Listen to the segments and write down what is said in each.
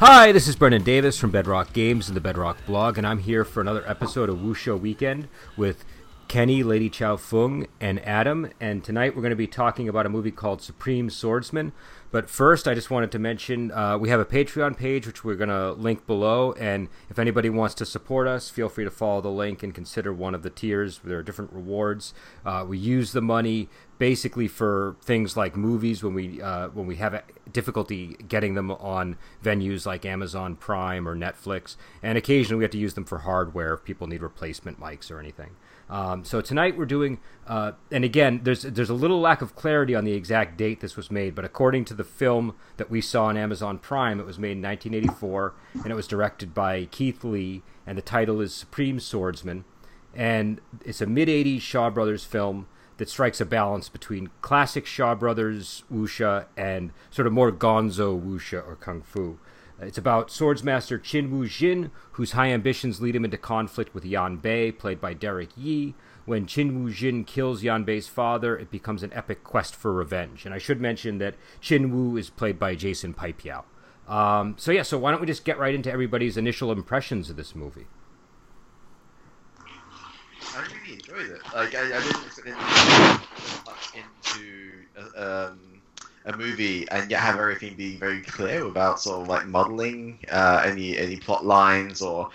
Hi, this is Brennan Davis from Bedrock Games and the Bedrock Blog, and I'm here for another episode of Wuxia Weekend with Kenny, Lady Chow Fung, and Adam. And tonight we're going to be talking about a movie called Supreme Swordsman. But first, I just wanted to mention we have a Patreon page, which we're going to link below. And if anybody wants to support us, feel free to follow the link and consider one of the tiers. There are different rewards. We use the money basically for things like movies when we have difficulty getting them on venues like Amazon Prime or Netflix. And occasionally we have to use them for hardware if people need replacement mics or anything. So tonight we're doing, and again, there's a little lack of clarity on the exact date this was made, but according to the film that we saw on Amazon Prime, it was made in 1984, and it was directed by Keith Lee, and the title is Supreme Swordsman, and it's a mid-80s Shaw Brothers film that strikes a balance between classic Shaw Brothers wuxia and sort of more gonzo wuxia or kung fu. It's about swordsmaster Qin Wu Jin, whose high ambitions lead him into conflict with Yan Bei, played by Derek Yee. When Qin Wu Jin kills Yan Bei's father, it becomes an epic quest for revenge. And I should mention that Qin Wu is played by Jason Pai Piao. So why don't we just get right into everybody's initial impressions of this movie? I really enjoyed it. Like, I didn't expect much into... a movie and yet have everything be very clear without sort of like muddling any plot lines or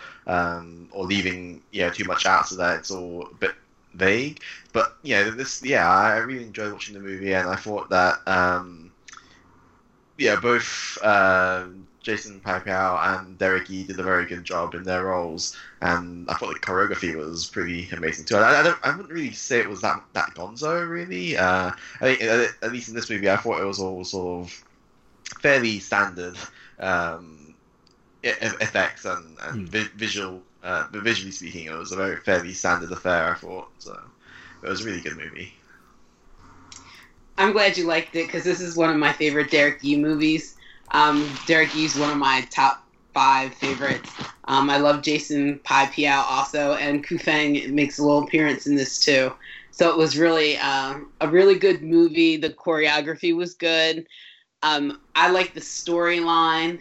leaving too much out so that it's all a bit vague. But I really enjoyed watching the movie, and I thought that both Jason Pai Piao and Derek Yee did a very good job in their roles, and I thought the choreography was pretty amazing too. I wouldn't really say it was that gonzo, really. I think, at least in this movie, I thought it was all sort of fairly standard effects and visual. Visually speaking, it was a very fairly standard affair, I thought. So it was a really good movie. I'm glad you liked it, because this is one of my favorite Derek Yee movies. Derek Yee's one of my top 5 favorites. I love Jason Pai Piao also, and Ku Feng makes a little appearance in this too. So it was really a really good movie. The choreography was good. I liked the storyline.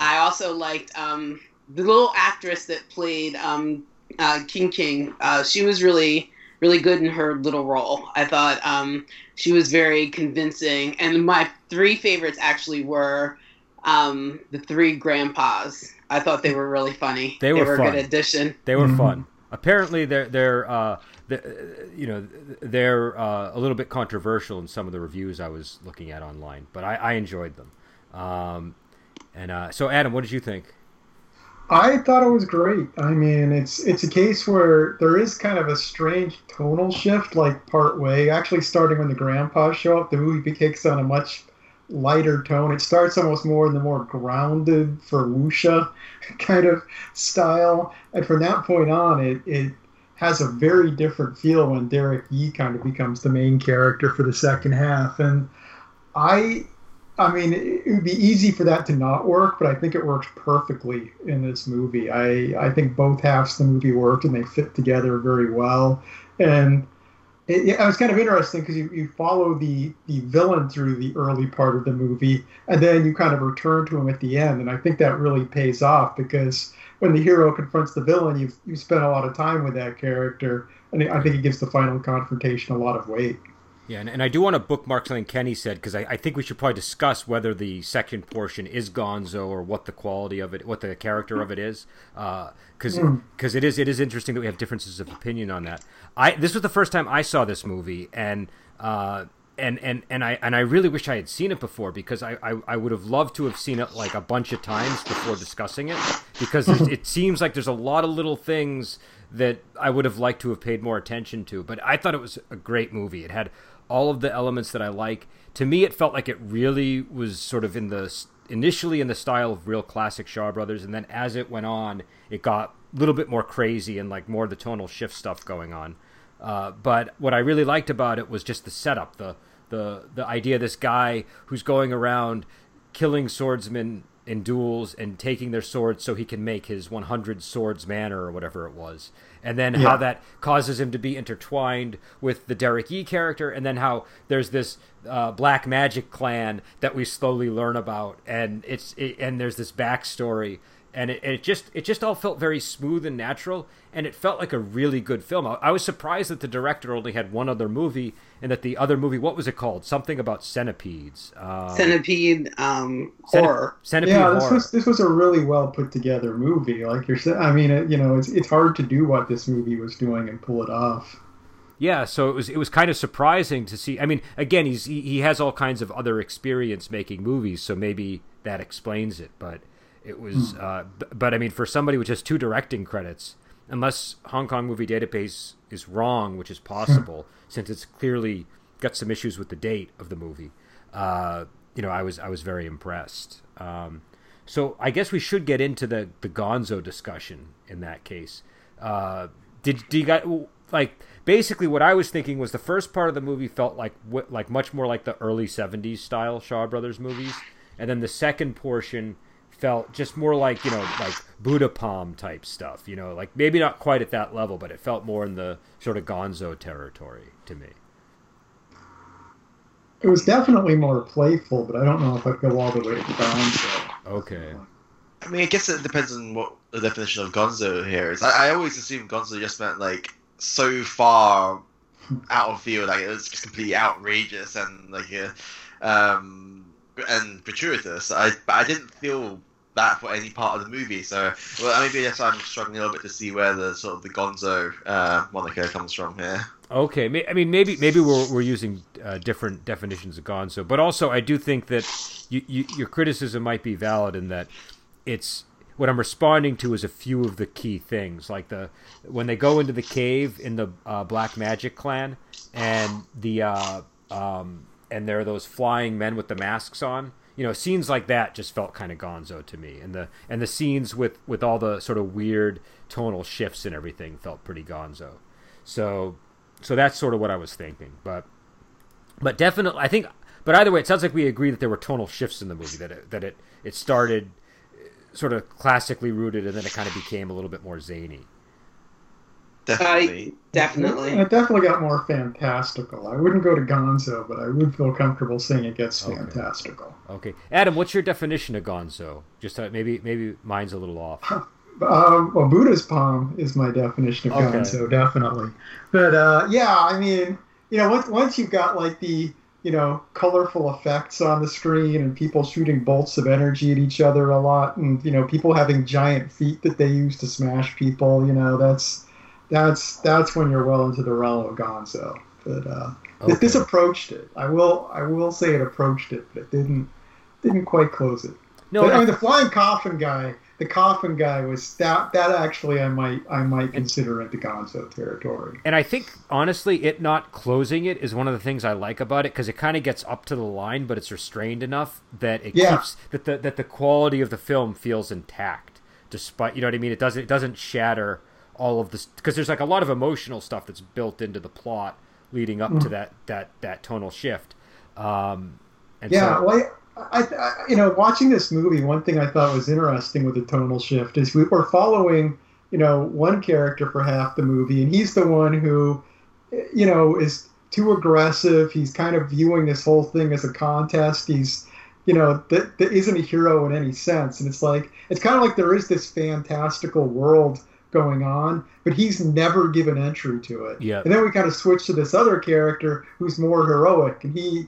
I also liked the little actress that played King. She was really good in her little role. I thought she was very convincing. And my 3 favorites actually were the 3 grandpas. I thought they were really funny. They were a good addition. They were fun. Apparently, they're a little bit controversial in some of the reviews I was looking at online, but I enjoyed them. So Adam, what did you think? I thought it was great. I mean, it's a case where there is kind of a strange tonal shift, like part way. Actually, starting when the grandpas show up, the movie takes on a much lighter tone. It starts almost more in the more grounded for wuxia kind of style. And from that point on, it has a very different feel when Derek Yee kind of becomes the main character for the second half. And I mean, it would be easy for that to not work, but I think it works perfectly in this movie. I think both halves of the movie worked, and they fit together very well. And it was kind of interesting because you follow the villain through the early part of the movie, and then you kind of return to him at the end. And I think that really pays off, because when the hero confronts the villain, you spend a lot of time with that character, and I think it gives the final confrontation a lot of weight. Yeah, and I do want to bookmark something Kenny said, because I think we should probably discuss whether the section portion is gonzo or what the quality of it, what the character of it is, because it is interesting that we have differences of opinion on that. This was the first time I saw this movie, and I really wish I had seen it before, because I would have loved to have seen it like a bunch of times before discussing it, because it seems like there's a lot of little things that I would have liked to have paid more attention to. But I thought it was a great movie. It had all of the elements that I like. To me, it felt like it really was sort of initially in the style of real classic Shaw Brothers, and then as it went on, it got a little bit more crazy and like more of the tonal shift stuff going on. But what I really liked about it was just the setup, the idea of this guy who's going around killing swordsmen in duels and taking their swords so he can make his 100 swords manner or whatever it was. And then how that causes him to be intertwined with the Derek Yee character, and then how there's this black magic clan that we slowly learn about, and and there's this backstory, and it just all felt very smooth and natural, and it felt like a really good film. I was surprised that the director only had one other movie, and that the other movie, what was it called? Something about centipedes. Horror. Centipede horror. This was a really well put together movie. Like you're saying, I mean, it's hard to do what this movie was doing and pull it off. Yeah, so it was kind of surprising to see. I mean, again, he has all kinds of other experience making movies, so maybe that explains it. But it was, but I mean, for somebody with just 2 directing credits, unless Hong Kong Movie Database is wrong, which is possible, since it's clearly got some issues with the date of the movie. I was very impressed. So I guess we should get into the Gonzo discussion in that case. Do you guys like? Basically, what I was thinking was the first part of the movie felt like much more like the early 70s style Shaw Brothers movies. And then the second portion felt just more like, like Buddha's Palm type stuff. Like maybe not quite at that level, but it felt more in the sort of Gonzo territory to me. It was definitely more playful, but I don't know if I'd go all the way to Gonzo. Okay. I mean, I guess it depends on what the definition of Gonzo here is. I always assumed Gonzo just meant like so far out of field, like it was just completely outrageous and like and gratuitous. I didn't feel that for any part of the movie, so maybe that's why I'm struggling a little bit to see where the sort of the Gonzo moniker comes from here. Okay, I mean maybe we're using different definitions of Gonzo, but also I do think that your criticism might be valid in that it's. What I'm responding to is a few of the key things, like when they go into the cave in the Black Magic Clan, and and there are those flying men with the masks on. Scenes like that just felt kind of Gonzo to me, and the scenes with all the sort of weird tonal shifts and everything felt pretty Gonzo. So that's sort of what I was thinking, but definitely I think. But either way, it sounds like we agree that there were tonal shifts in the movie, that it started sort of classically rooted, and then it kind of became a little bit more zany. Definitely. It definitely got more fantastical. I wouldn't go to Gonzo, but I would feel comfortable saying it gets fantastical. Okay. Adam, what's your definition of Gonzo? Just maybe mine's a little off. Buddha's Palm is my definition of Gonzo, definitely. But, I mean, once you've got like the, colorful effects on the screen and people shooting bolts of energy at each other a lot, and people having giant feet that they use to smash people. That's when you're well into the realm of Gonzo. But this approached it. I will say it approached it, but it didn't quite close it. No, but, I mean the flying coffin guy. The coffin guy was that actually I might consider it the Gonzo territory. And I think honestly it not closing it is one of the things I like about it, because it kind of gets up to the line, but it's restrained enough that it keeps that the quality of the film feels intact, despite it doesn't shatter all of this, because there's like a lot of emotional stuff that's built into the plot leading up to that tonal shift. I watching this movie, one thing I thought was interesting with the tonal shift is we were following, one character for half the movie, and he's the one who, is too aggressive. He's kind of viewing this whole thing as a contest. He's, that isn't a hero in any sense. And it's like, it's kind of like there is this fantastical world going on, but he's never given entry to it. Yep. And then we kind of switch to this other character who's more heroic, and he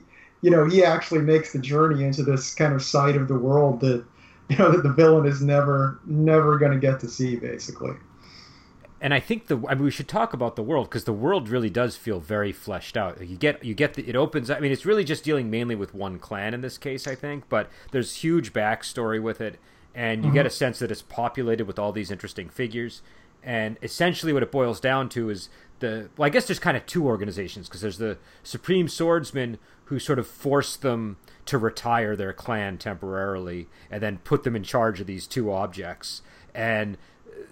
actually makes the journey into this kind of side of the world that, that the villain is never going to get to see, basically. And I think we should talk about the world, because the world really does feel very fleshed out. It opens. I mean, it's really just dealing mainly with one clan in this case, I think, but there's huge backstory with it, and you get a sense that it's populated with all these interesting figures. And essentially what it boils down to is I guess there's kind of two organizations, because there's the Supreme Swordsman, who sort of forced them to retire their clan temporarily and then put them in charge of these two objects. And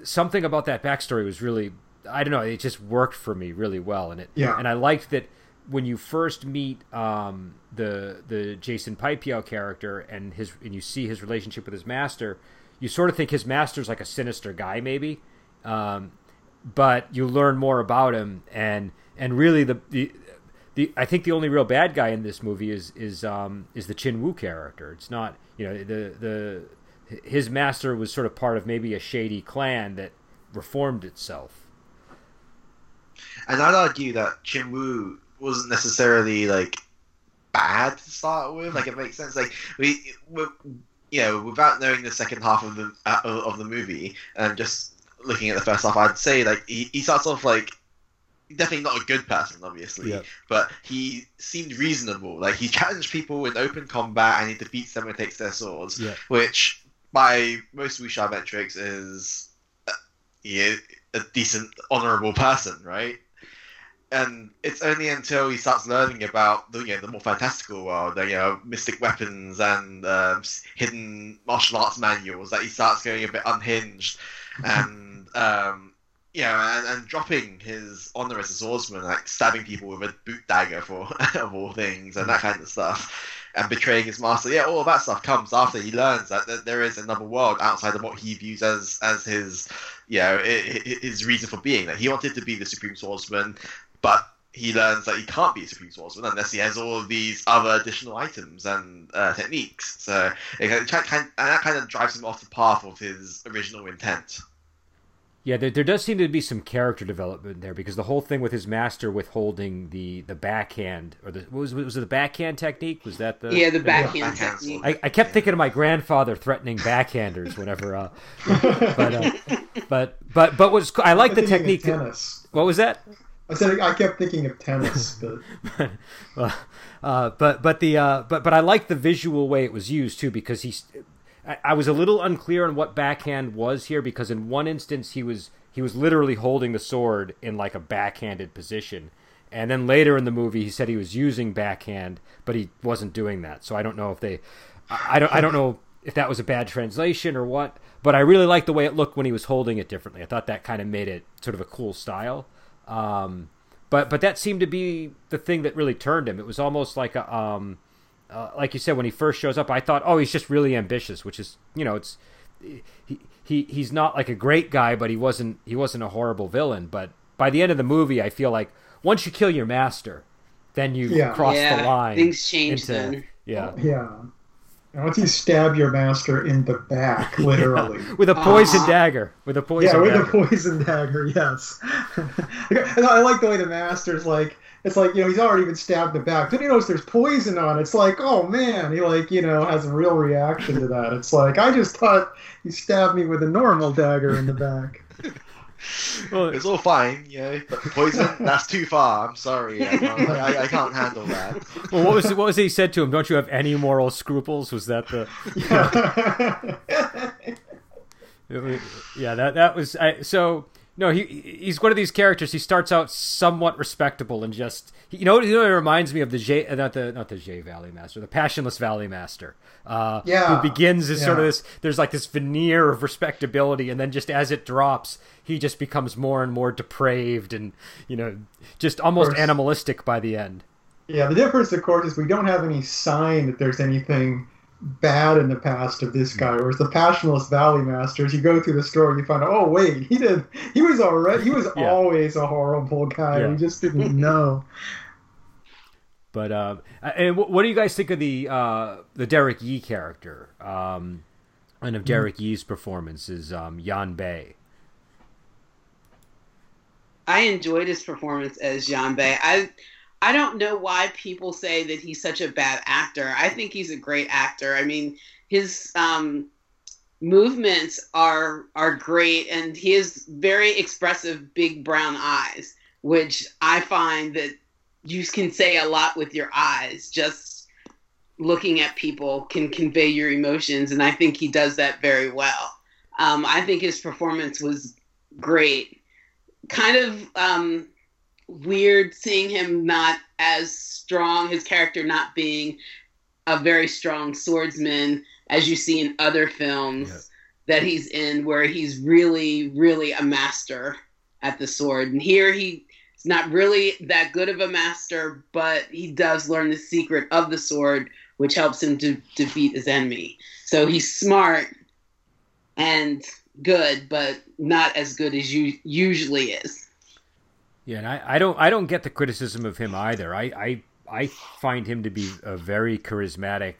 something about that backstory was really, I don't know, it just worked for me really well. And I liked that when you first meet the Jason Pai Piao character and his, and you see his relationship with his master, you sort of think his master's like a sinister guy, maybe. But you learn more about him, and really the I think the only real bad guy in this movie is the Qin Wu character. It's not, you know, the his master was sort of part of maybe a shady clan that reformed itself. And I'd argue that Qin Wu wasn't necessarily like bad to start with. Like, it makes sense. Like we you know, without knowing the second half of the movie and just looking at the first half, I'd say like he starts off like definitely not a good person, obviously, yeah, but he seemed reasonable. Like, he challenged people in open combat and he defeats them and takes their swords, yeah, which by most Wuxia metrics is a decent, honourable person, right? And it's only until he starts learning about the more fantastical world, mystic weapons and hidden martial arts manuals, that he starts going a bit unhinged and and dropping his honour as a swordsman, like stabbing people with a boot dagger for of all things, and that kind of stuff, and betraying his master. Yeah, all of that stuff comes after he learns that there is another world outside of what he views as his, his reason for being. That he wanted to be the Supreme Swordsman, but he learns that he can't be a Supreme Swordsman unless he has all of these other additional items and techniques. So that kind of drives him off the path of his original intent. Yeah, there does seem to be some character development there, because the whole thing with his master withholding the backhand, or was it the backhand technique? Was that the backhand technique? I kept thinking of my grandfather threatening backhanders whenever. But was I like the technique? What was that? I said I kept thinking of tennis, but but I like the visual way it was used too, because he's. I was a little unclear on what backhand was here, because in one instance he was literally holding the sword in like a backhanded position, and then later in the movie he said he was using backhand, but he wasn't doing that. So I don't know if I don't know if that was a bad translation or what. But I really liked the way it looked when he was holding it differently. I thought that kind of made it sort of a cool style. But that seemed to be the thing that really turned him. It was almost like a. Like you said, when he first shows up, I thought, oh, he's just really ambitious, which is, it's he's not like a great guy, but he wasn't a horrible villain. But by the end of the movie, I feel like once you kill your master, then you cross the line. Things change then. Yeah. And once you stab your master in the back, literally with a poison dagger, with a poison dagger, yes. And I like the way the master's like. It's like, he's already been stabbed in the back. Then he knows there's poison on it. It's like, oh, man. He, has a real reaction to that. It's like, I just thought he stabbed me with a normal dagger in the back. Well, it's all fine, but poison, that's too far. I'm sorry. I can't handle that. Well, what was he said to him? Don't you have any moral scruples? Was that the... that was... No, he's one of these characters. He starts out somewhat respectable and just it reminds me of the Jay Valley Master, the Passionless Valley Master. Who begins as sort of this. There's like this veneer of respectability, and then just as it drops, he just becomes more and more depraved, and just almost animalistic by the end. Yeah, the difference, of course, is we don't have any sign that there's anything bad in the past of this guy, whereas the Passionless Valley Masters, you go through the story, you find out, oh wait, he was always a horrible guy. We just didn't know. But and what do you guys think of the Derek Yee character, and of Derek Yee's performance is Yan Bei? I enjoyed his performance as Yan Bei. I don't know why people say that he's such a bad actor. I think he's a great actor. I mean, his movements are great, and he has very expressive big brown eyes, which I find that you can say a lot with your eyes. Just looking at people can convey your emotions, and I think he does that very well. I think his performance was great. Kind of... weird seeing him not as strong, his character not being a very strong swordsman as you see in other films that he's in, where he's really, really a master at the sword. And here he He's not really that good of a master, but he does learn the secret of the sword, which helps him to defeat his enemy. So he's smart and good, but not as good as usually is. Yeah, and I don't get the criticism of him either. I find him to be a very charismatic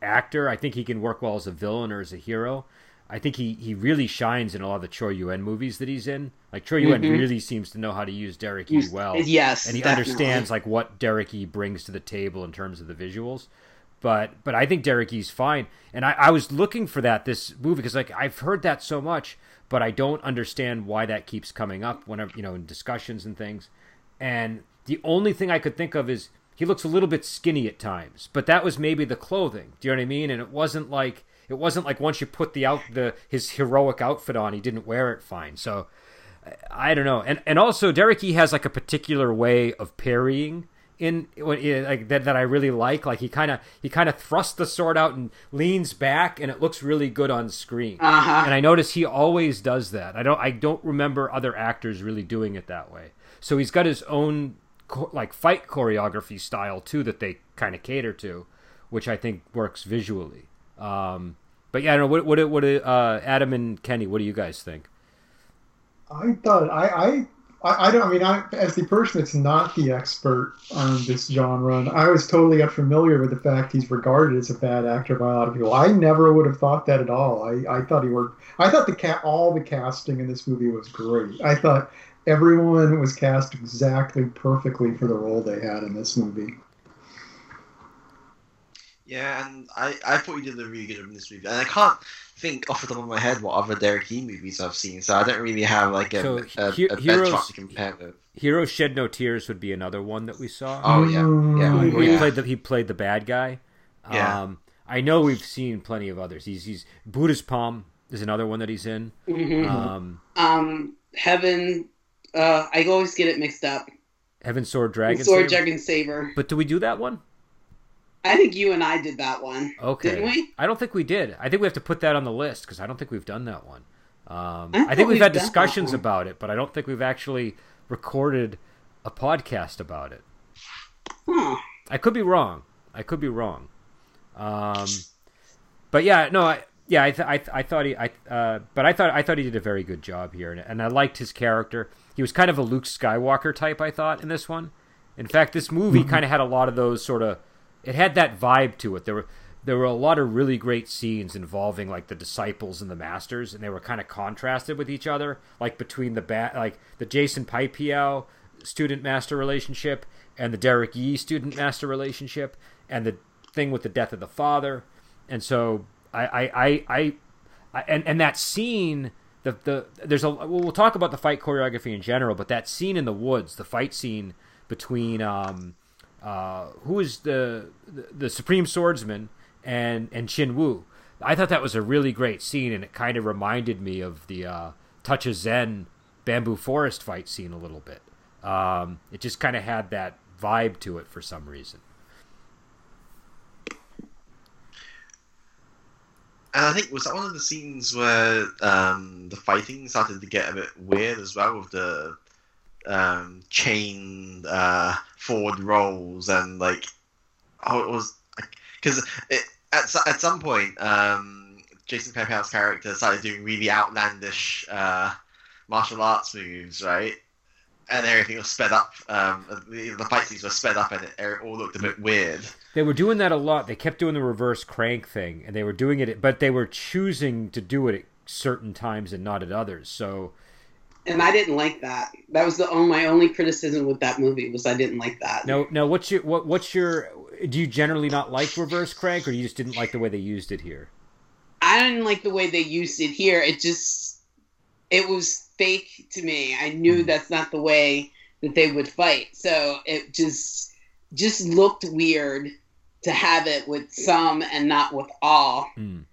actor. I think he can work well as a villain or as a hero. I think he really shines in a lot of the Chor Yuen movies that he's in. Like, Chor Yuen really seems to know how to use Derek Yee well. Yes, and he understands like what Derek Yee brings to the table in terms of the visuals. But I think Derek Yee's fine. And I was looking for that this movie because like I've heard that so much, but I don't understand why that keeps coming up when I'm, you know, in discussions and things. And the only thing I could think of is he looks a little bit skinny at times, but that was maybe the clothing. Do you know what I mean? And it wasn't like once you put his heroic outfit on, he didn't wear it fine. So I don't know. And also Derek Yee has like a particular way of parrying that I really like. Like he kind of thrusts the sword out and leans back, and it looks really good on screen. Uh-huh. And I notice he always does that. I don't remember other actors really doing it that way. So he's got his own like fight choreography style too that they kind of cater to, which I think works visually. But yeah, I don't know. What Adam and Kenny, what do you guys think? I mean, as the person that's not the expert on this genre, and I was totally unfamiliar with the fact he's regarded as a bad actor by a lot of people. I never would have thought that at all. I thought he worked. I thought all the casting in this movie was great. I thought everyone was cast exactly perfectly for the role they had in this movie. Yeah, and I thought he did a really good job in this movie. And I can't think off the top of my head what other Derek Yee movies I've seen, so I don't really have like a benchmark to compare with. Hero Shed No Tears would be another one that we saw. Oh, yeah. He played the bad guy. Yeah. I know we've seen plenty of others. He's Buddha's Palm is another one that he's in. Mm-hmm. Heaven, I always get it mixed up. Heaven Sword Dragon Saber. But do we do that one? I think you and I did that one. Okay. Didn't we? I don't think we did. I think we have to put that on the list because I don't think we've done that one. I think we've had discussions about it, but I don't think we've actually recorded a podcast about it. Huh. I could be wrong. But yeah, no, I thought he did a very good job here, and I liked his character. He was kind of a Luke Skywalker type, I thought, in this one. In fact, this movie kind of had a lot of those sort of. It had that vibe to it. There were a lot of really great scenes involving like the disciples and the masters, and they were kind of contrasted with each other, like between the Jason Pai Piao student master relationship and the Derek Yee student master relationship, and the thing with the death of the father. And so I that scene, we'll talk about the fight choreography in general, but that scene in the woods, the fight scene between who is the Supreme Swordsman and Qin Wu. I thought that was a really great scene, and it kind of reminded me of the Touch of Zen bamboo forest fight scene a little bit. It just kind of had that vibe to it for some reason. And I think was that one of the scenes where the fighting started to get a bit weird as well with the chain forward rolls and like it was because at some point Jason Pai Piao's character started doing really outlandish martial arts moves, right? And everything was sped up. The fight scenes were sped up, and it all looked a bit weird. They were doing that a lot. They kept doing the reverse crank thing, and they were doing it, but they were choosing to do it at certain times and not at others. So. And I didn't like that. That was my only criticism with that movie was I didn't like that. No. What's your? Do you generally not like reverse crank, or you just didn't like the way they used it here? I didn't like the way they used it here. It was fake to me. I knew that's not the way that they would fight. So it just looked weird to have it with some and not with all. Mm.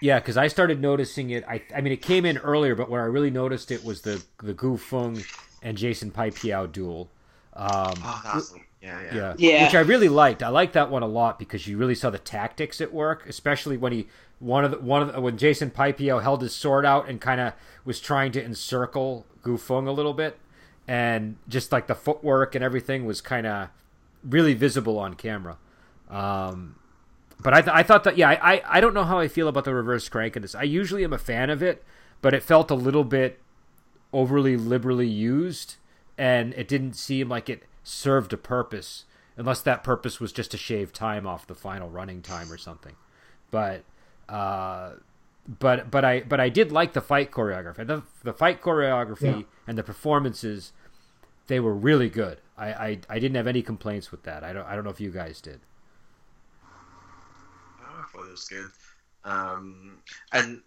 Yeah, because I started noticing it. I mean, it came in earlier, but where I really noticed it was the Ku Feng and Jason Pai Piao duel. Yeah. Which I really liked. I liked that one a lot because you really saw the tactics at work, especially when when Jason Pai Piao held his sword out and kind of was trying to encircle Ku Feng a little bit. and just like the footwork and everything was kind of really visible on camera. But I thought that, yeah, I don't know how I feel about the reverse crank in this. I usually am a fan of it, but it felt a little bit overly liberally used, and it didn't seem like it served a purpose, unless that purpose was just to shave time off the final running time or something. But I did like the fight choreography. The fight choreography and the performances, they were really good. I didn't have any complaints with that. I don't know if you guys did. Oh, I thought it was good. And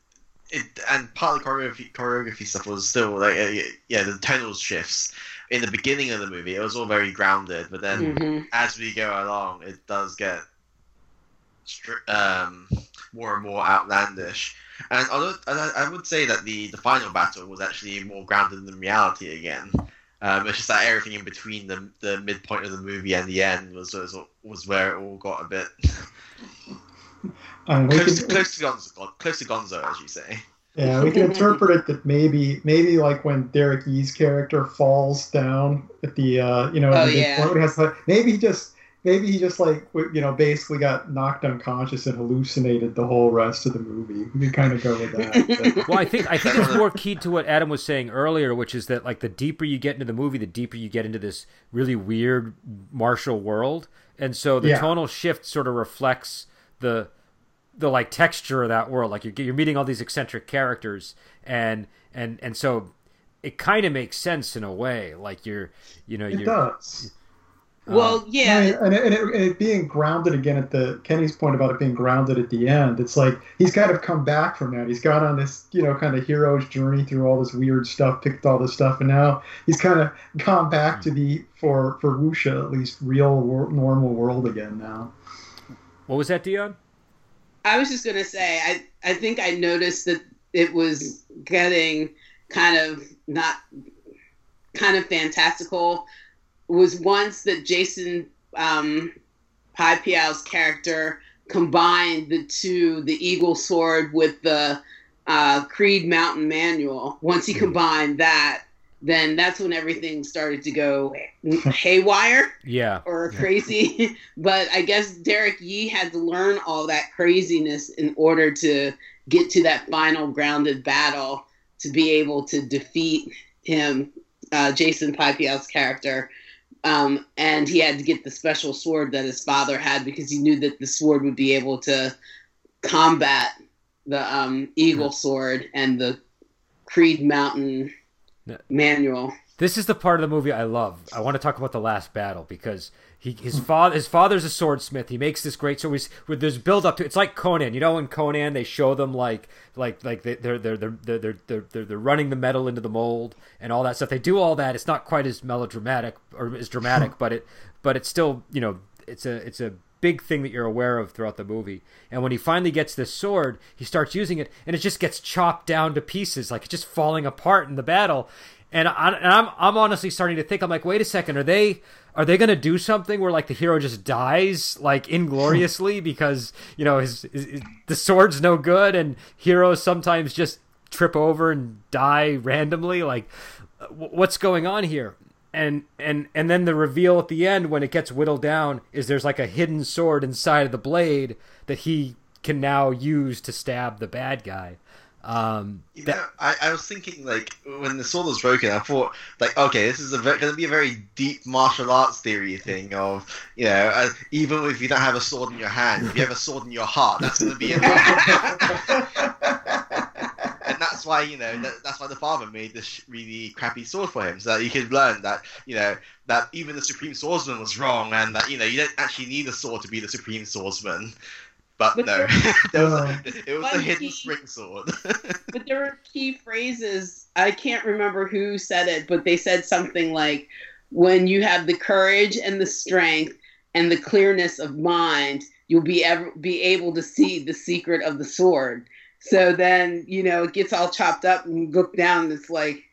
part of the choreography stuff was still like the tonal shifts. In the beginning of the movie, it was all very grounded, but then as we go along, it does get more and more outlandish. And although I would say that the final battle was actually more grounded than reality again. It's just that everything in between the midpoint of the movie and the end was where it all got a bit close to Gonzo, as you say. Yeah, we can interpret it that maybe like when Derek Yee's character falls down at the maybe he just basically got knocked unconscious and hallucinated the whole rest of the movie. We can kind of go with that. Well, I think it's more keyed to what Adam was saying earlier, which is that like the deeper you get into the movie, the deeper you get into this really weird martial world, and so the tonal shift sort of reflects the like texture of that world. Like you're meeting all these eccentric characters, and so it kind of makes sense in a way. Like it does. Well, yeah, and it being grounded again at Kenny's point about it being grounded at the end. It's like he's kind of come back from that. He's gone on this kind of hero's journey through all this weird stuff, picked all this stuff, and now he's kind of gone back to the for Wuxia at least real normal world again now. What was that, Dion? I was just gonna say I think I noticed that it was getting kind of fantastical. Was once that Jason Pai Piao's character combined the Eagle Sword with the Creed Mountain Manual. Once he combined that, then that's when everything started to go haywire or crazy. But I guess Derek Yee had to learn all that craziness in order to get to that final grounded battle to be able to defeat him, Jason Pai Piao's character. And he had to get the special sword that his father had because he knew that the sword would be able to combat the Eagle Sword and the Creed Mountain Manual. This is the part of the movie I love. I want to talk about the last battle because his father's a swordsmith. He makes this great sword. There's build up to it's like Conan. You know, in Conan they show them like they're running the metal into the mold and all that stuff. They do all that. It's not quite as melodramatic or as dramatic, but it's still it's a big thing that you're aware of throughout the movie. And when he finally gets this sword, he starts using it, and it just gets chopped down to pieces, like it's just falling apart in the battle. And I'm honestly starting to think, I'm like, wait a second, are they going to do something where like the hero just dies like ingloriously because the sword's no good, and heroes sometimes just trip over and die randomly? Like, what's going on here? And then the reveal at the end when it gets whittled down is there's like a hidden sword inside of the blade that he can now use to stab the bad guy. I was thinking like when the sword was broken, I thought like, okay, this is going to be a very deep martial arts theory thing of even if you don't have a sword in your hand, if you have a sword in your heart, that's going to be it. And that's why that's why the father made this really crappy sword for him, so that he could learn that that even the Supreme Swordsman was wrong, and that you don't actually need a sword to be the Supreme Swordsman. But no, it was a hidden spring sword. But there were key phrases. I can't remember who said it, but they said something like, "When you have the courage and the strength and the clearness of mind, you'll be able to see the secret of the sword." So then, it gets all chopped up and you look down and it's like,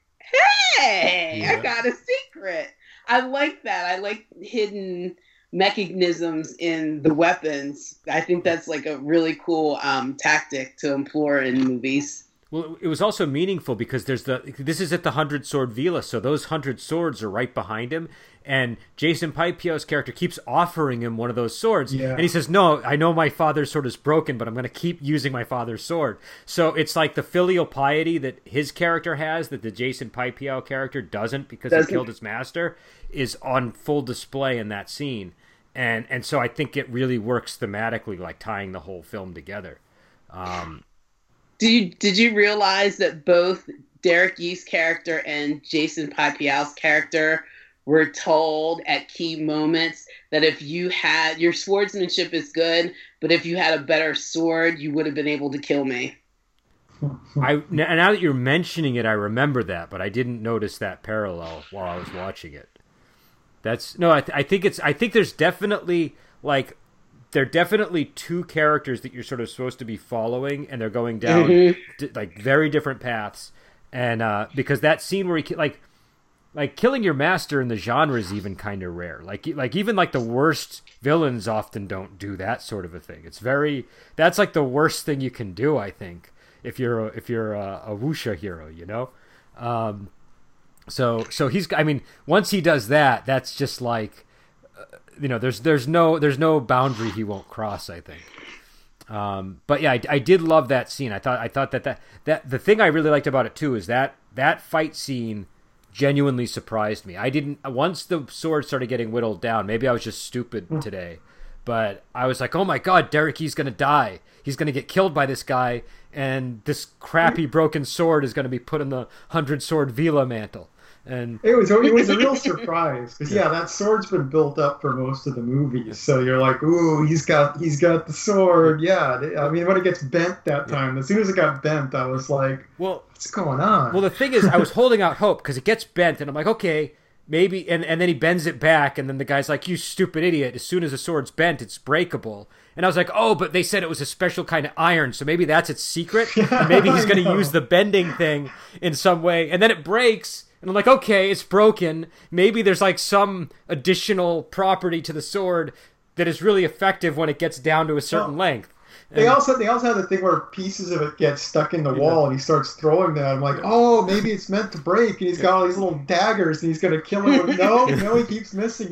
hey, I got a secret. I like that. I like hidden mechanisms in the weapons. I think that's like a really cool tactic to employ in movies. Well, it was also meaningful because there's this is at the 100 Sword Villa, so those 100 swords are right behind him, and Jason Pai Piao's character keeps offering him one of those swords, yeah. And he says, "No, I know my father's sword is broken, but I'm going to keep using my father's sword." So it's like the filial piety that his character has that the Jason Pai Piao character doesn't because he killed his master is on full display in that scene, and so I think it really works thematically, like tying the whole film together. Did you realize that both Derek Yee's character and Jason Pai Piao's character were told at key moments that if you had your swordsmanship is good, but if you had a better sword, you would have been able to kill me? Now that you're mentioning it, I remember that, but I didn't notice that parallel while I was watching it. I think there's definitely like. They're definitely two characters that you're sort of supposed to be following, and they're going down like very different paths. And because that scene where he like killing your master in the genre is even kind of rare. Like even like the worst villains often don't do that sort of a thing. That's like the worst thing you can do, I think, if you're a wuxia hero, you know. So once he does that, that's just like. You know, there's no boundary he won't cross, I think. But yeah, I did love that scene. I thought that the thing I really liked about it too is that fight scene genuinely surprised me. Once the sword started getting whittled down, maybe I was just stupid today, but I was like, oh my God, Derek Yee's gonna die. He's gonna get killed by this guy, and this crappy broken sword is gonna be put in the 100 sword Vila mantle. And it was a real surprise because that sword's been built up for most of the movies, so you're like, ooh, he's got the sword. When it gets bent that time, as soon as it got bent, I was like, well, what's going on? Well, the thing is, I was holding out hope because it gets bent and I'm like, okay, maybe, and then he bends it back, and then the guy's like, you stupid idiot, as soon as the sword's bent, it's breakable. And I was like, oh, but they said it was a special kind of iron, so maybe that's its secret. Maybe he's going to use the bending thing in some way, and then it breaks. And I'm like, okay, it's broken. Maybe there's like some additional property to the sword that is really effective when it gets down to a certain length. And they also have the thing where pieces of it get stuck in the wall, and he starts throwing that. I'm like, oh, maybe it's meant to break. And he's got all these little daggers, and he's gonna kill him. No, he keeps missing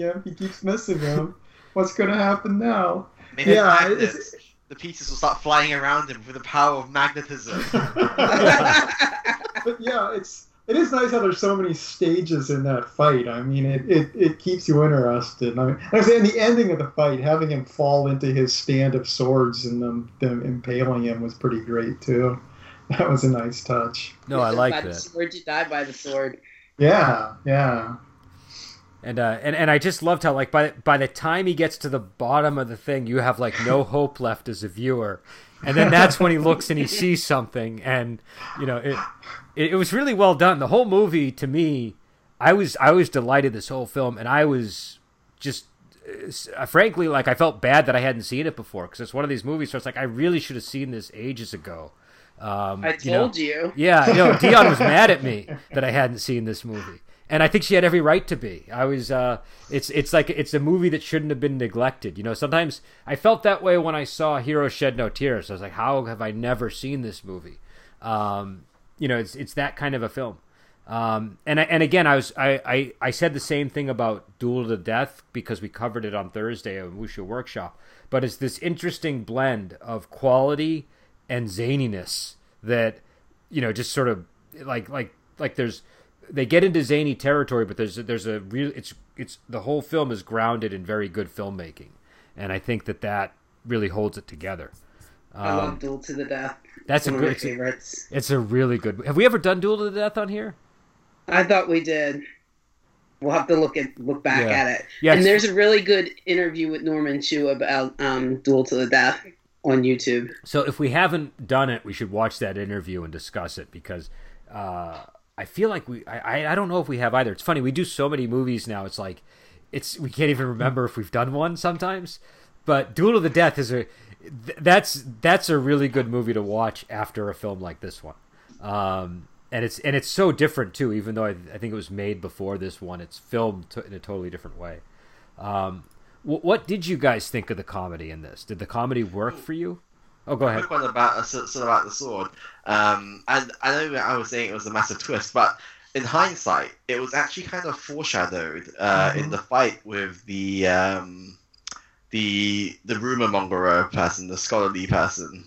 him. What's gonna happen now? Maybe the pieces will start flying around him with the power of magnetism. But It is nice how there's so many stages in that fight. I mean, it keeps you interested. And the ending of the fight, having him fall into his stand of swords and them impaling him was pretty great, too. That was a nice touch. No, I like that. You died by the sword. Yeah. And I just loved how, like, by the time he gets to the bottom of the thing, you have, like, no hope left as a viewer. And then that's when he looks and he sees something, and, you know, it was really well done. The whole movie, to me, I was delighted this whole film, and I was just, frankly, like, I felt bad that I hadn't seen it before, because it's one of these movies where it's like, I really should have seen this ages ago. I told you. Yeah, Dion was mad at me that I hadn't seen this movie, and I think she had every right to be. I was, it's like, it's a movie that shouldn't have been neglected. You know, sometimes I felt that way when I saw Hero Shed No Tears. I was like, how have I never seen this movie? It's that kind of a film. And again, I said the same thing about Duel to the Death because we covered it on Thursday at Wuxia Workshop, but it's this interesting blend of quality and zaniness that, just sort of like there's, they get into zany territory, but there's the whole film is grounded in very good filmmaking, and I think that really holds it together. I love Duel to the Death. That's one of my favorites. It's a really good. Have we ever done Duel to the Death on here? I thought we did. We'll have to look back at it. Yeah, and there's a really good interview with Norman Chu about Duel to the Death on YouTube. So if we haven't done it, we should watch that interview and discuss it because. I feel like I don't know if we have either. It's funny, we do so many movies now. It's like we can't even remember if we've done one sometimes. But Duel to the Death is that's a really good movie to watch after a film like this one. And it's so different too. Even though I think it was made before this one, it's filmed in a totally different way. What did you guys think of the comedy in this? Did the comedy work for you? Oh, go ahead. A quick one about the sword. And I know I was saying it was a massive twist, but in hindsight, it was actually kind of foreshadowed in the fight with the rumor mongerer person, the scholarly person.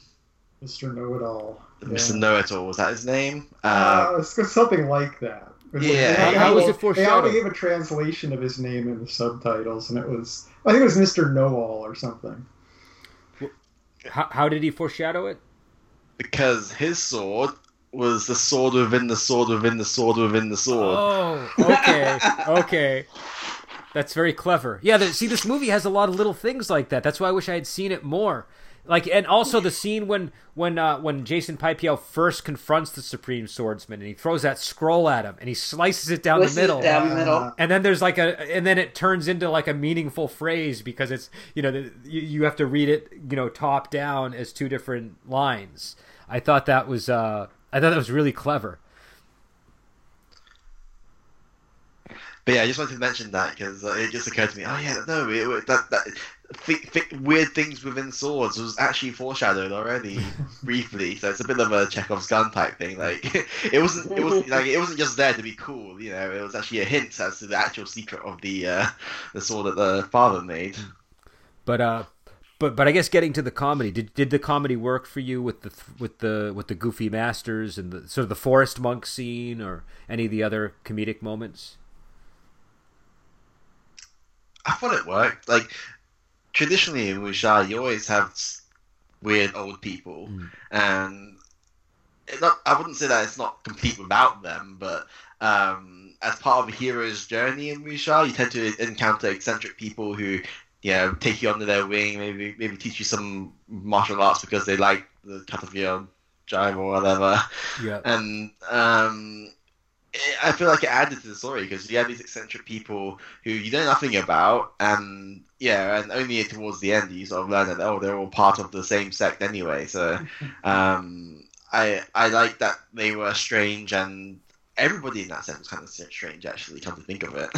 Mr. Know-It-All. Yeah. Mr. Know-It-All, was that his name? Something like that. Yeah, how was it foreshadowed? They only gave a translation of his name in the subtitles, and it was, I think it was Mr. Know-All or something. How did he foreshadow it? Because his sword was the sword within the sword within the sword within the sword. Oh, okay, okay. That's very clever. Yeah, see, this movie has a lot of little things like that. That's why I wish I had seen it more. Like, and also the scene when Jason Pai Piao first confronts the Supreme Swordsman and he throws that scroll at him and he slices it down the middle. And then there's like and then it turns into like a meaningful phrase because it's, you know, you have to read it, you know, top down as two different lines. I thought that was really clever. But yeah, I just wanted to mention that because it just occurred to me. Oh yeah, no, weird things within swords was actually foreshadowed already briefly. So it's a bit of a Chekhov's gun type thing. Like it wasn't just there to be cool. You know, it was actually a hint as to the actual secret of the sword that the father made. But I guess getting to the comedy, did the comedy work for you with the goofy masters and the sort of the forest monk scene or any of the other comedic moments? I thought it worked. Like, traditionally in Wuxia, you always have weird old people. Mm. And I wouldn't say that it's not complete without them, but as part of a hero's journey in Wuxia, you tend to encounter eccentric people who, you know, take you under their wing, maybe teach you some martial arts because they like the cut of your jive or whatever. Yeah. And I feel like it added to the story because you have these eccentric people who you know nothing about, and yeah, and only towards the end you sort of learn that they're all part of the same sect anyway. So I like that they were strange, and everybody in that sense was kind of strange actually. Come to think of it,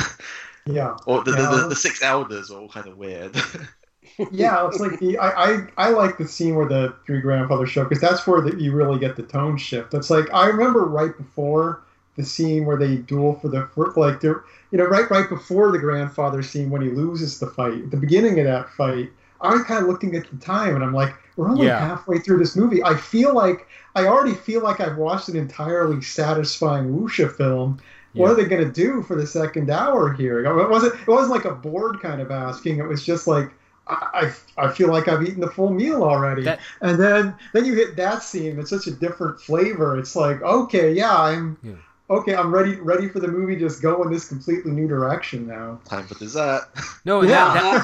yeah. Or the six elders are all kind of weird. Yeah, it's like I like the scene where the three grandfathers show because that's where you really get the tone shift. That's like I remember right before the scene where they duel right before the grandfather scene when he loses the fight. At the beginning of that fight, I was kind of looking at the time and I'm like, we're only halfway through this movie. I already feel like I've watched an entirely satisfying Wuxia film. Yeah. What are they going to do for the second hour here? It wasn't like a bored kind of asking. It was just like, I feel like I've eaten the full meal already. And then you hit that scene. It's such a different flavor. It's like, okay, yeah, I'm ready for the movie to just go in this completely new direction now. Time for dessert. No, yeah.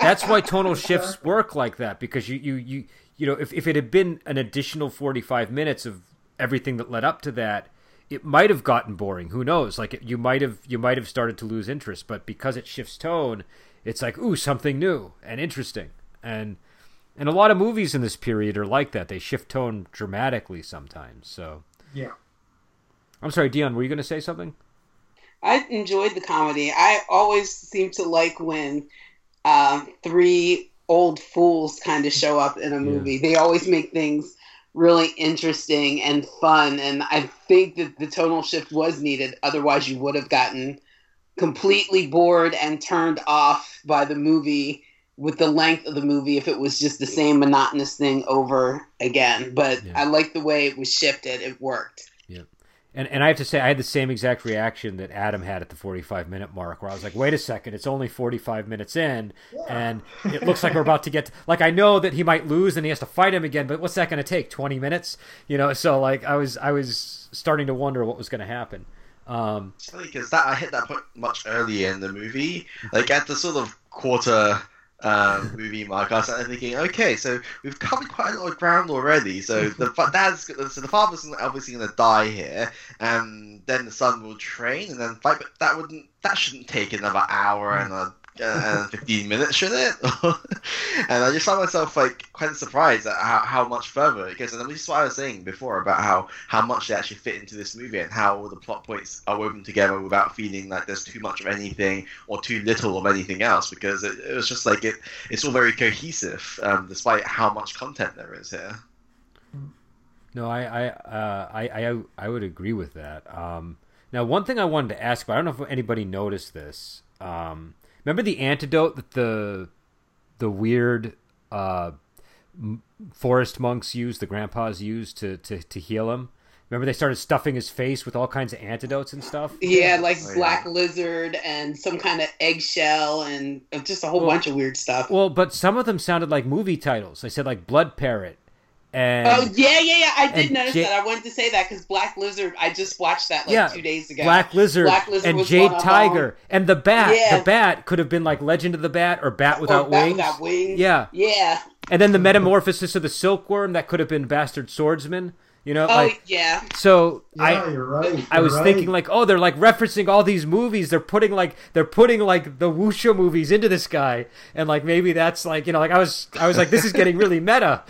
That's why tonal shifts work like that, because you know, if it had been an additional 45 minutes of everything that led up to that, it might have gotten boring. Who knows? Like you might have started to lose interest, but because it shifts tone, it's like, ooh, something new and interesting. And a lot of movies in this period are like that. They shift tone dramatically sometimes. So yeah. I'm sorry, Dion, were you going to say something? I enjoyed the comedy. I always seem to like when three old fools kind of show up in a movie. Yeah. They always make things really interesting and fun, and I think that the tonal shift was needed. Otherwise, you would have gotten completely bored and turned off by the movie with the length of the movie if it was just the same monotonous thing over again. But yeah. I like the way it was shifted. It worked. Yeah. And I have to say, I had the same exact reaction that Adam had at the 45-minute mark, where I was like, wait a second, it's only 45 minutes in, and it looks like we're about to get to, like, I know that he might lose and he has to fight him again, but what's that going to take, 20 minutes? You know, so, like, I was starting to wonder what was going to happen. It's funny, because I hit that point much earlier in the movie. Like, at the sort of quarter movie mark, I started thinking, okay, so we've covered quite a lot of ground already. So the father's obviously going to die here, and then the son will train and then fight. But that shouldn't take another hour and a 15 minutes in it. And I just found myself like quite surprised at how much further it goes. And this is what I was saying before about how much they actually fit into this movie and how all the plot points are woven together without feeling like there's too much of anything or too little of anything else, because it was just like it's all very cohesive, despite how much content there is here. No, I would agree with that. Now, one thing I wanted to ask, but I don't know if anybody noticed this. Remember the antidote that the weird forest monks used, the grandpas used to heal him? Remember they started stuffing his face with all kinds of antidotes and stuff? Yeah, like Black Lizard and some kind of eggshell and just a whole bunch of weird stuff. Well, but some of them sounded like movie titles. They said like Blood Parrot. And, yeah. I did notice that. I wanted to say that because Black Lizard, I just watched that 2 days ago. Black Lizard and Jade Tiger and the Bat. Yeah. The Bat could have been like Legend of the Bat or Bat Without Wings. Bat Without Wings. Yeah. And then the metamorphosis of the silkworm, that could have been Bastard Swordsman. You know? So I was thinking like, oh, they're like referencing all these movies. They're putting like the Wuxia movies into this guy, and like maybe that's like, you know, like I was like, this is getting really meta.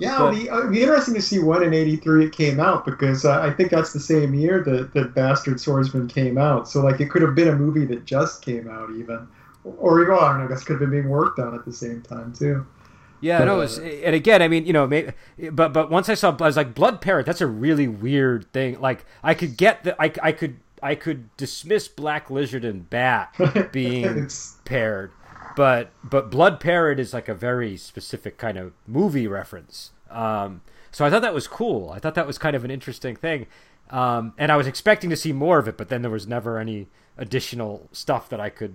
It'll be interesting to see when in '83 it came out, because I think that's the same year that Bastard Swordsman came out. So like it could have been a movie that just came out even, or I don't know, I guess could have been being worked on at the same time too. Yeah, no, and again, I mean, you know, maybe, but once I saw, I was like, Blood Parrot, that's a really weird thing. Like, I could get the, I could dismiss Black Lizard and Bat being paired, but Blood Parrot is like a very specific kind of movie reference. So I thought that was cool. I thought that was kind of an interesting thing, and I was expecting to see more of it, but then there was never any additional stuff that I could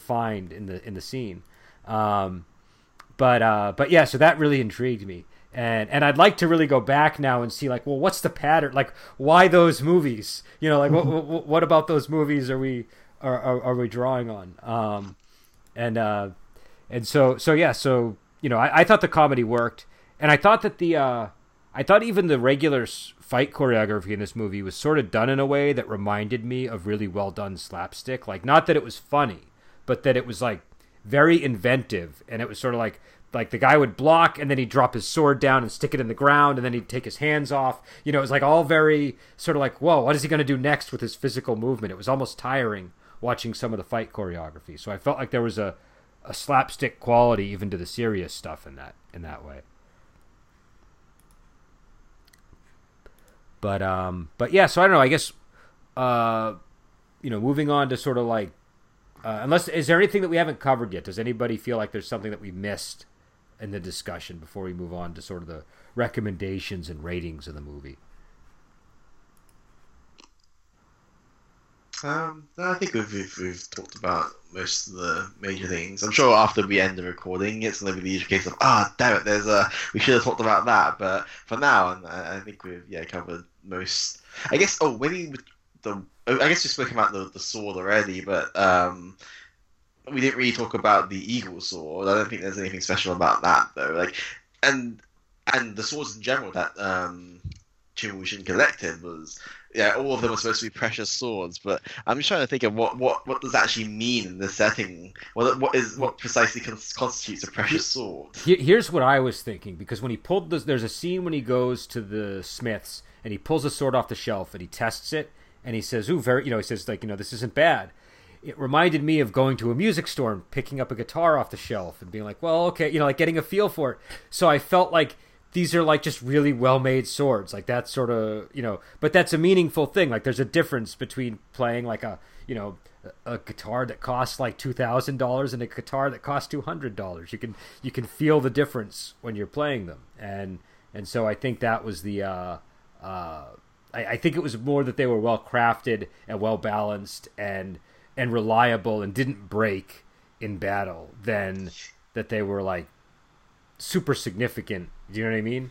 find in the scene. But yeah, so that really intrigued me, and I'd like to really go back now and see like, well, what's the pattern? Like, why those movies? You know, like what about those movies are we drawing on? So you know, I thought the comedy worked, and I thought that I thought even the regular fight choreography in this movie was sort of done in a way that reminded me of really well done slapstick. Like, not that it was funny, but that it was like very inventive, and it was sort of like the guy would block and then he'd drop his sword down and stick it in the ground and then he'd take his hands off. You know, it was like all very sort of like, whoa, what is he going to do next with his physical movement? It was almost tiring watching some of the fight choreography. So I felt like there was a slapstick quality even to the serious stuff in that way. But yeah, so I don't know, I guess, you know, moving on to sort of like, is there anything that we haven't covered yet? Does anybody feel like there's something that we missed in the discussion before we move on to sort of the recommendations and ratings of the movie? I think we've talked about most of the major things. I'm sure after we end the recording, it's going to be the case of, damn it, we should have talked about that. But for now, and I think we've covered most. I guess. Oh, maybe I guess we spoke about the sword already, but we didn't really talk about the eagle sword. I don't think there's anything special about that though. Like, and the swords in general that Qin Wu Jin collected was, all of them were supposed to be precious swords. But I'm just trying to think of what does that actually mean in the setting. What precisely constitutes a precious sword? Here's what I was thinking, because when he pulled this, there's a scene when he goes to the smith's and he pulls a sword off the shelf and he tests it. And he says, ooh, very, you know, he says, like, you know, this isn't bad. It reminded me of going to a music store and picking up a guitar off the shelf and being like, well, okay, you know, like getting a feel for it. So I felt like these are like just really well-made swords. Like that's sort of, you know, but that's a meaningful thing. Like there's a difference between playing like a, you know, a guitar that costs like $2,000 and a guitar that costs $200. You can feel the difference when you're playing them. And so I think that was the, I think it was more that they were well crafted and well balanced and reliable and didn't break in battle than that they were like super significant. Do you know what I mean?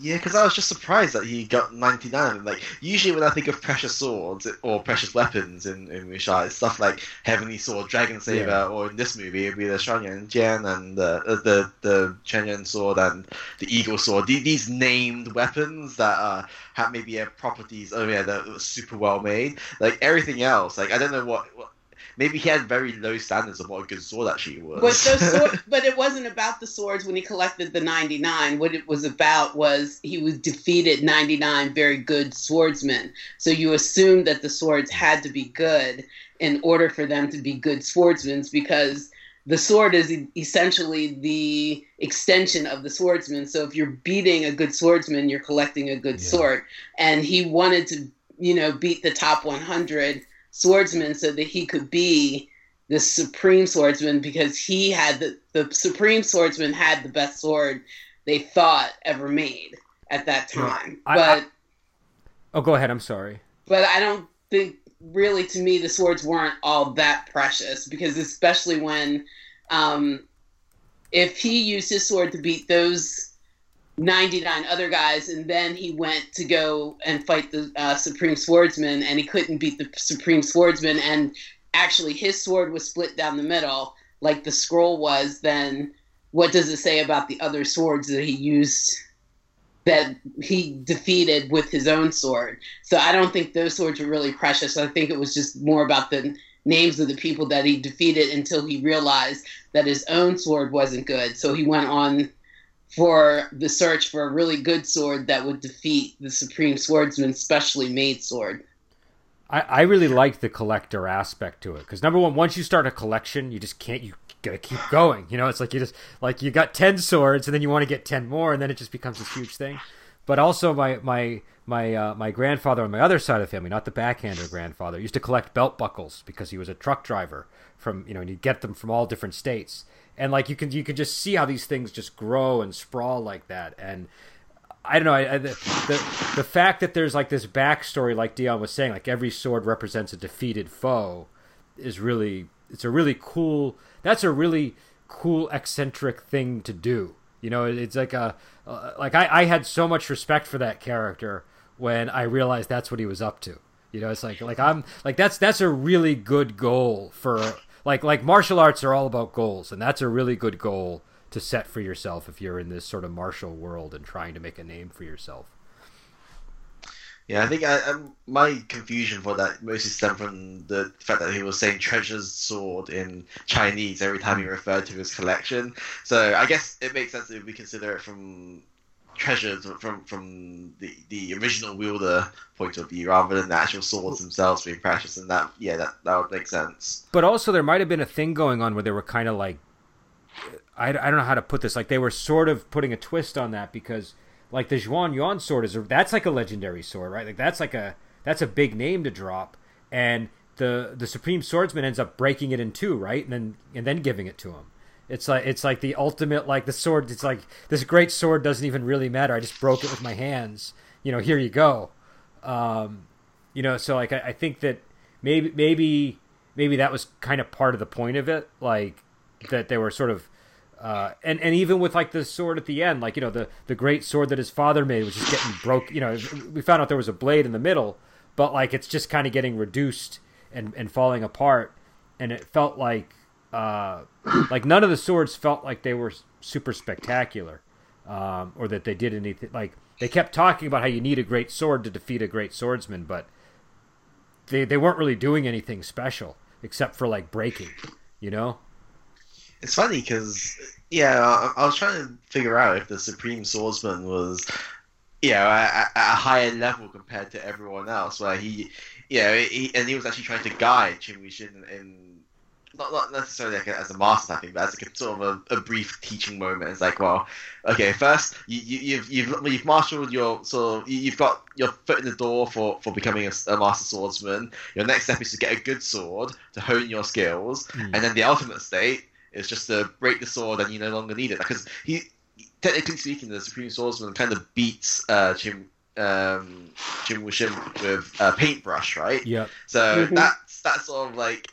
Yeah, because I was just surprised that he got 99. Like usually when I think of precious swords or precious weapons in Wuxia, it's stuff like Heavenly Sword, Dragon Saber, or in this movie it'd be the Shaw Yuan Jian and the Chen Yuan Sword and the Eagle Sword. These named weapons that have properties. Oh yeah, that was super well made. Like everything else, like I don't know what Maybe he had very low standards of what a good sword actually was. But it wasn't about the swords when he collected the 99. What it was about was he was defeated 99 very good swordsmen. So you assumed that the swords had to be good in order for them to be good swordsmen, because the sword is essentially the extension of the swordsman. So if you're beating a good swordsman, you're collecting a good sword. And he wanted to, you know, beat the top 100 swordsmen so that he could be the Supreme Swordsman, because he had the Supreme Swordsman had the best sword they thought ever made at that time. Oh, go ahead. I'm sorry. But I don't think, really, to me, the swords weren't all that precious, because especially when if he used his sword to beat those 99 other guys, and then he went to go and fight the Supreme Swordsman, and he couldn't beat the Supreme Swordsman, and actually his sword was split down the middle like the scroll was, then what does it say about the other swords that he used, that he defeated with his own sword? So I don't think those swords were really precious. I think it was just more about the names of the people that he defeated until he realized that his own sword wasn't good. So he went on for the search for a really good sword that would defeat the Supreme Swordsman's specially made sword. I really like the collector aspect to it, because number one, once you start a collection, you just can't, you gotta keep going. You know, it's like you just, like, you got 10 swords and then you want to get 10 more, and then it just becomes this huge thing. But also my grandfather on my other side of the family, not the backhander grandfather, used to collect belt buckles because he was a truck driver from, you know, and you get them from all different states. And like you can just see how these things just grow and sprawl like that. And I don't know, the fact that there's like this backstory, like Dion was saying, like every sword represents a defeated foe, is really, it's a really cool, that's a really cool eccentric thing to do. You know, it's like I had so much respect for that character when I realized that's what he was up to. You know, it's like I'm like, that's a really good goal for, like martial arts are all about goals, and that's a really good goal to set for yourself if you're in this sort of martial world and trying to make a name for yourself. Yeah, I think my confusion for that mostly stemmed from the fact that he was saying treasure's sword in Chinese every time he referred to his collection. So I guess it makes sense if we consider it from treasures, from the original wielder point of view, rather than the actual swords themselves being precious. And that, yeah, that would make sense. But also there might have been a thing going on where they were kind of like, I don't know how to put this, like they were sort of putting a twist on that, because like the Zhuan Yuan sword that's like a legendary sword, right? Like that's a big name to drop, and the Supreme Swordsman ends up breaking it in two, right? And then giving it to him. It's like the ultimate, like the sword. It's like this great sword doesn't even really matter. I just broke it with my hands. You know, here you go. You know, so like I think that maybe that was kind of part of the point of it, like that they were sort of. And even with like the sword at the end, like, you know, the great sword that his father made was just getting broke. You know, we found out there was a blade in the middle, but like it's just kind of getting reduced and falling apart. And it felt like none of the swords felt like they were super spectacular, or that they did anything. Like they kept talking about how you need a great sword to defeat a great swordsman, but they weren't really doing anything special except for like breaking, you know. It's funny because, yeah, I was trying to figure out if the Supreme Swordsman was, you know, at a higher level compared to everyone else, where he, you know, he was actually trying to guide Qin Wu Jin in, not necessarily like as a master, I think, but as like a sort of a brief teaching moment. It's like, well, okay, first you've marshaled your sort of, you've got your foot in the door for becoming a master swordsman. Your next step is to get a good sword to hone your skills, and then the ultimate state. It's just to break the sword and you no longer need it. Because he, technically speaking, the Supreme Swordsman kind of beats Qin Wu Jin with a paintbrush, right? Yeah. So that sort of like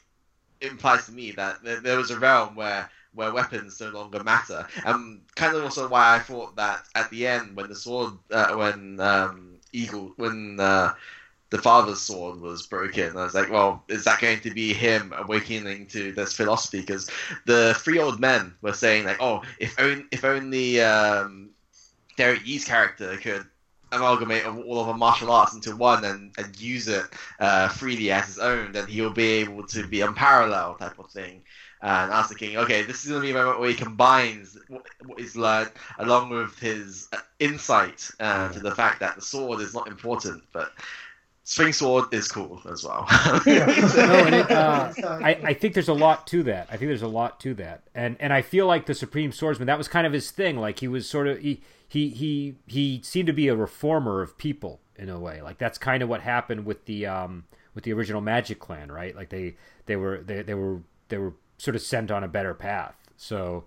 implies to me that there was a realm where weapons no longer matter. And kind of also why I thought that at the end when the sword, the father's sword was broken. And I was like, well, is that going to be him awakening to this philosophy? Because the three old men were saying, like, oh, if only Derek Yee's character could amalgamate of all of our martial arts into one and use it freely as his own, then he'll be able to be unparalleled type of thing. And I was thinking, okay, this is going to be a moment where he combines what he's learned along with his insight to the fact that the sword is not important, but Spring Sword is cool as well. I think there's a lot to that. And I feel like the Supreme Swordsman, that was kind of his thing. Like he was sort of, he seemed to be a reformer of people in a way. Like that's kind of what happened with the original Magic Clan, right? Like they were sort of sent on a better path. So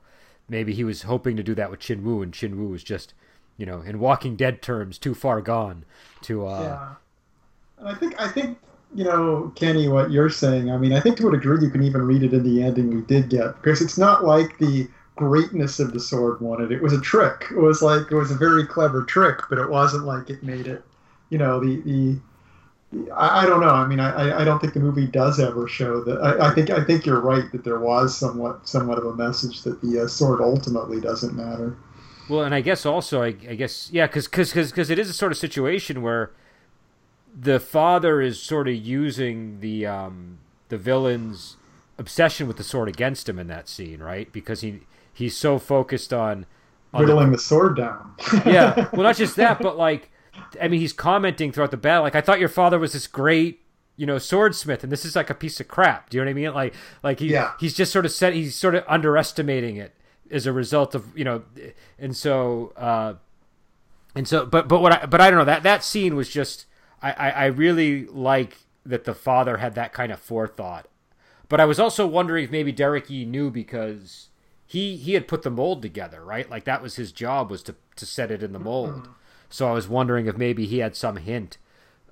maybe he was hoping to do that with Qin Wu, and Qin Wu was just, you know, in Walking Dead terms, too far gone to, yeah. And I think, you know, Kenny, what you're saying, I mean, I think to a degree you can even read it in the ending we did get, because it's not like the greatness of the sword wanted. It was a trick. It was like, it was a very clever trick, but it wasn't like it made it, you know, I don't know. I mean, I don't think the movie does ever show that. I think you're right that there was somewhat of a message that the sword ultimately doesn't matter. Well, and I guess also, I guess, yeah, because it is a sort of situation where the father is sort of using the villain's obsession with the sword against him in that scene, right? Because he's so focused on whittling the sword down. Yeah, well, not just that, but like, I mean, he's commenting throughout the battle, like, I thought your father was this great, you know, swordsmith, and this is like a piece of crap. Do you know what I mean? Like he's just sort of said, he's sort of underestimating it as a result of, you know, but I don't know, that scene was just. I really like that the father had that kind of forethought. But I was also wondering if maybe Derek Yee knew, because he had put the mold together, right? Like that was his job, was to set it in the mold. So I was wondering if maybe he had some hint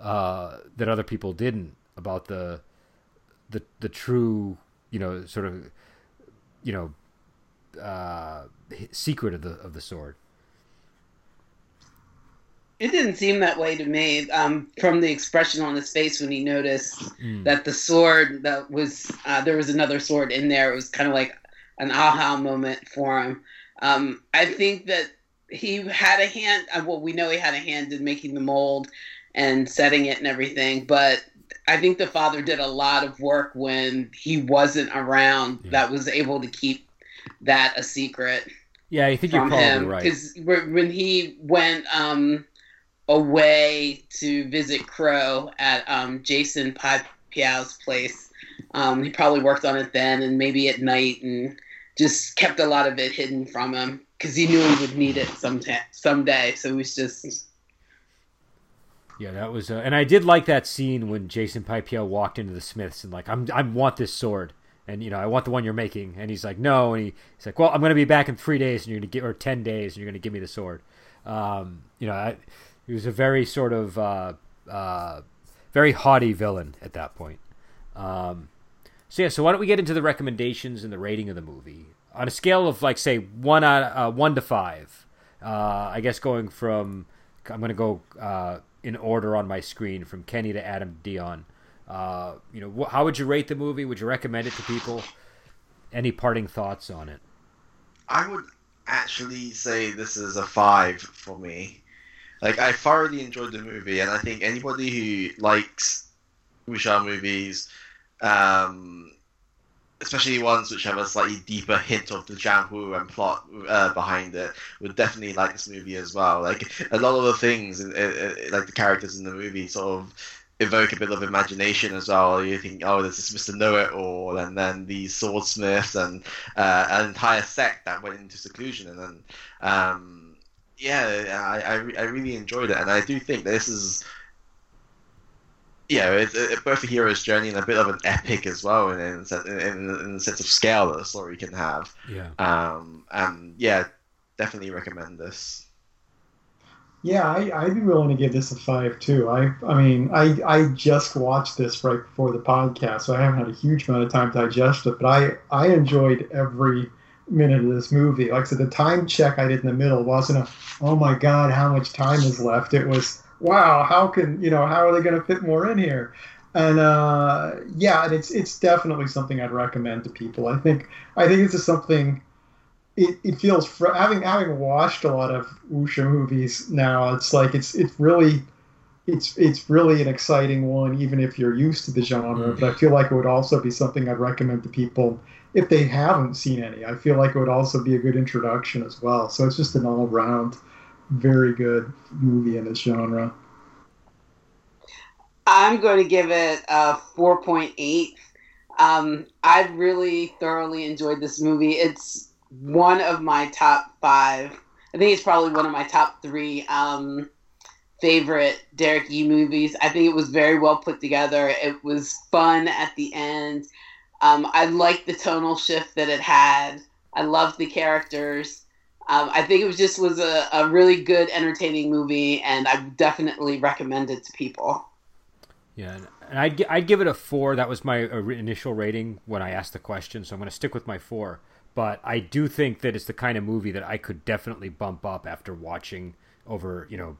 that other people didn't about the true, you know, sort of, you know, secret of the sword. It didn't seem that way to me, from the expression on his face when he noticed that the sword that was, there was another sword in there. It was kind of like an aha moment for him. I think that he had a hand, well, we know he had a hand in making the mold and setting it and everything, but I think the father did a lot of work when he wasn't around that was able to keep that a secret. Yeah, I think you're probably right. Because when he went, away to visit Crow at Jason Pai Piao's place. He probably worked on it then and maybe at night, and just kept a lot of it hidden from him because he knew he would need it someday. So it was just... Yeah, that was... and I did like that scene when Jason Pai Piao walked into the Smiths and like, I want this sword. And, you know, I want the one you're making. And he's like, no. And he's like, well, I'm going to be back in 3 days and you're going to get, or 10 days and you're going to give me the sword. You know, he was a very sort of very haughty villain at that point. So why don't we get into the recommendations and the rating of the movie on a scale of like, say, 1 to 5? I guess going from, I'm going to go in order on my screen from Kenny to Adam to Dion. You know, how would you rate the movie? Would you recommend it to people? Any parting thoughts on it? I would actually say this is a 5 for me. Like, I thoroughly enjoyed the movie, and I think anybody who likes wuxia movies, especially ones which have a slightly deeper hint of the Zhanghu and plot behind it, would definitely like this movie as well. Like, a lot of the things, like the characters in the movie, sort of evoke a bit of imagination as well. You think, oh, there's this Mr. Know-It-All, and then these swordsmiths, and an entire sect that went into seclusion, and then I really enjoyed it, and I do think this is, yeah, it's both a hero's journey and a bit of an epic as well, in the sense of scale that the story can have. Yeah. Definitely recommend this. Yeah, I'd be willing to give this a 5 too. I mean, I just watched this right before the podcast, so I haven't had a huge amount of time to digest it. But I enjoyed every minute of this movie. Like I said, the time check I did in the middle wasn't a, oh my God, how much time is left? It was, wow, how are they going to fit more in here? And it's definitely something I'd recommend to people. I think this is something it feels having watched a lot of wuxia movies now, it's really an exciting one, even if you're used to the genre. But I feel like it would also be something I'd recommend to people if they haven't seen any. I feel like it would also be a good introduction as well. So it's just an all-around very good movie in its genre. I'm going to give it a 4.8. I really thoroughly enjoyed this movie. It's one of my top 5. I think it's probably one of my top 3 favorite Derek Yee movies. I think it was very well put together. It was fun at the end. I liked the tonal shift that it had. I loved the characters. I think it was a really good, entertaining movie, and I definitely recommend it to people. Yeah, and I'd give it a 4. That was my initial rating when I asked the question, so I'm going to stick with my 4. But I do think that it's the kind of movie that I could definitely bump up after watching over, you know,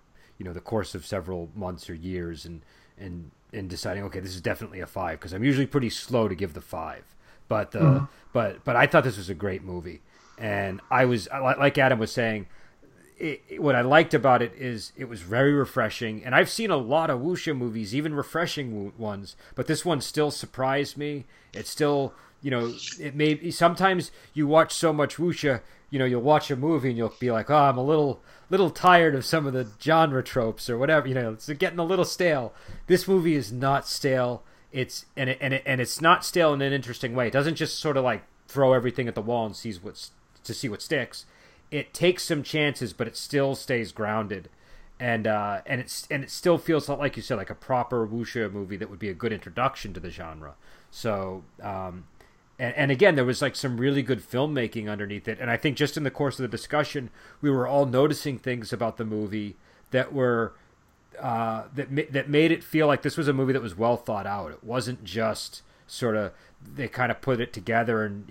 the course of several months or years, and deciding, okay, this is definitely a 5, because I'm usually pretty slow to give the 5. But but I thought this was a great movie, and I was, like Adam was saying, what I liked about it is it was very refreshing. And I've seen a lot of wuxia movies, even refreshing ones, but this one still surprised me. It still, it may, sometimes you watch so much wuxia, you'll watch a movie and you'll be like, oh, I'm a little tired of some of the genre tropes or whatever, it's getting a little stale. This movie is not stale. It's not stale in an interesting way. It doesn't just sort of like throw everything at the wall and see what sticks. It takes some chances, but it still stays grounded, and it still feels, like you said, like a proper wuxia movie that would be a good introduction to the genre. So, and again, there was like some really good filmmaking underneath it, and I think just in the course of the discussion, we were all noticing things about the movie that were that made it feel like this was a movie that was well thought out. It wasn't just sort of they kind of put it together and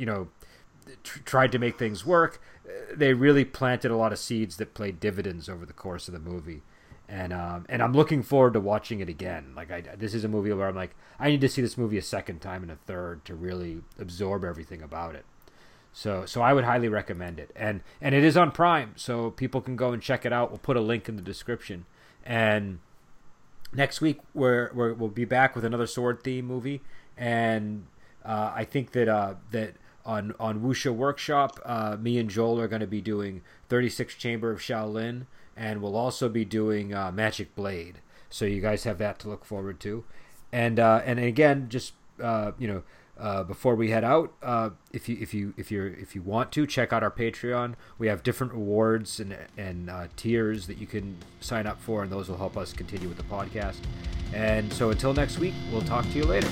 tried to make things work. They really planted a lot of seeds that played dividends over the course of the movie, and I'm looking forward to watching it again. This is a movie where I'm like, I need to see this movie a second time and a third to really absorb everything about it. So I would highly recommend it, and it is on Prime, so people can go and check it out. We'll put a link in the description. And next week we'll be back with another sword theme movie, and I think that on Wuxia Workshop, me and Joel are going to be doing 36 Chamber of Shaolin, and we'll also be doing Magic Blade. So you guys have that to look forward to. And again, just before we head out, if you want to check out our Patreon, we have different rewards and tiers that you can sign up for, and those will help us continue with the podcast. And so until next week, we'll talk to you later.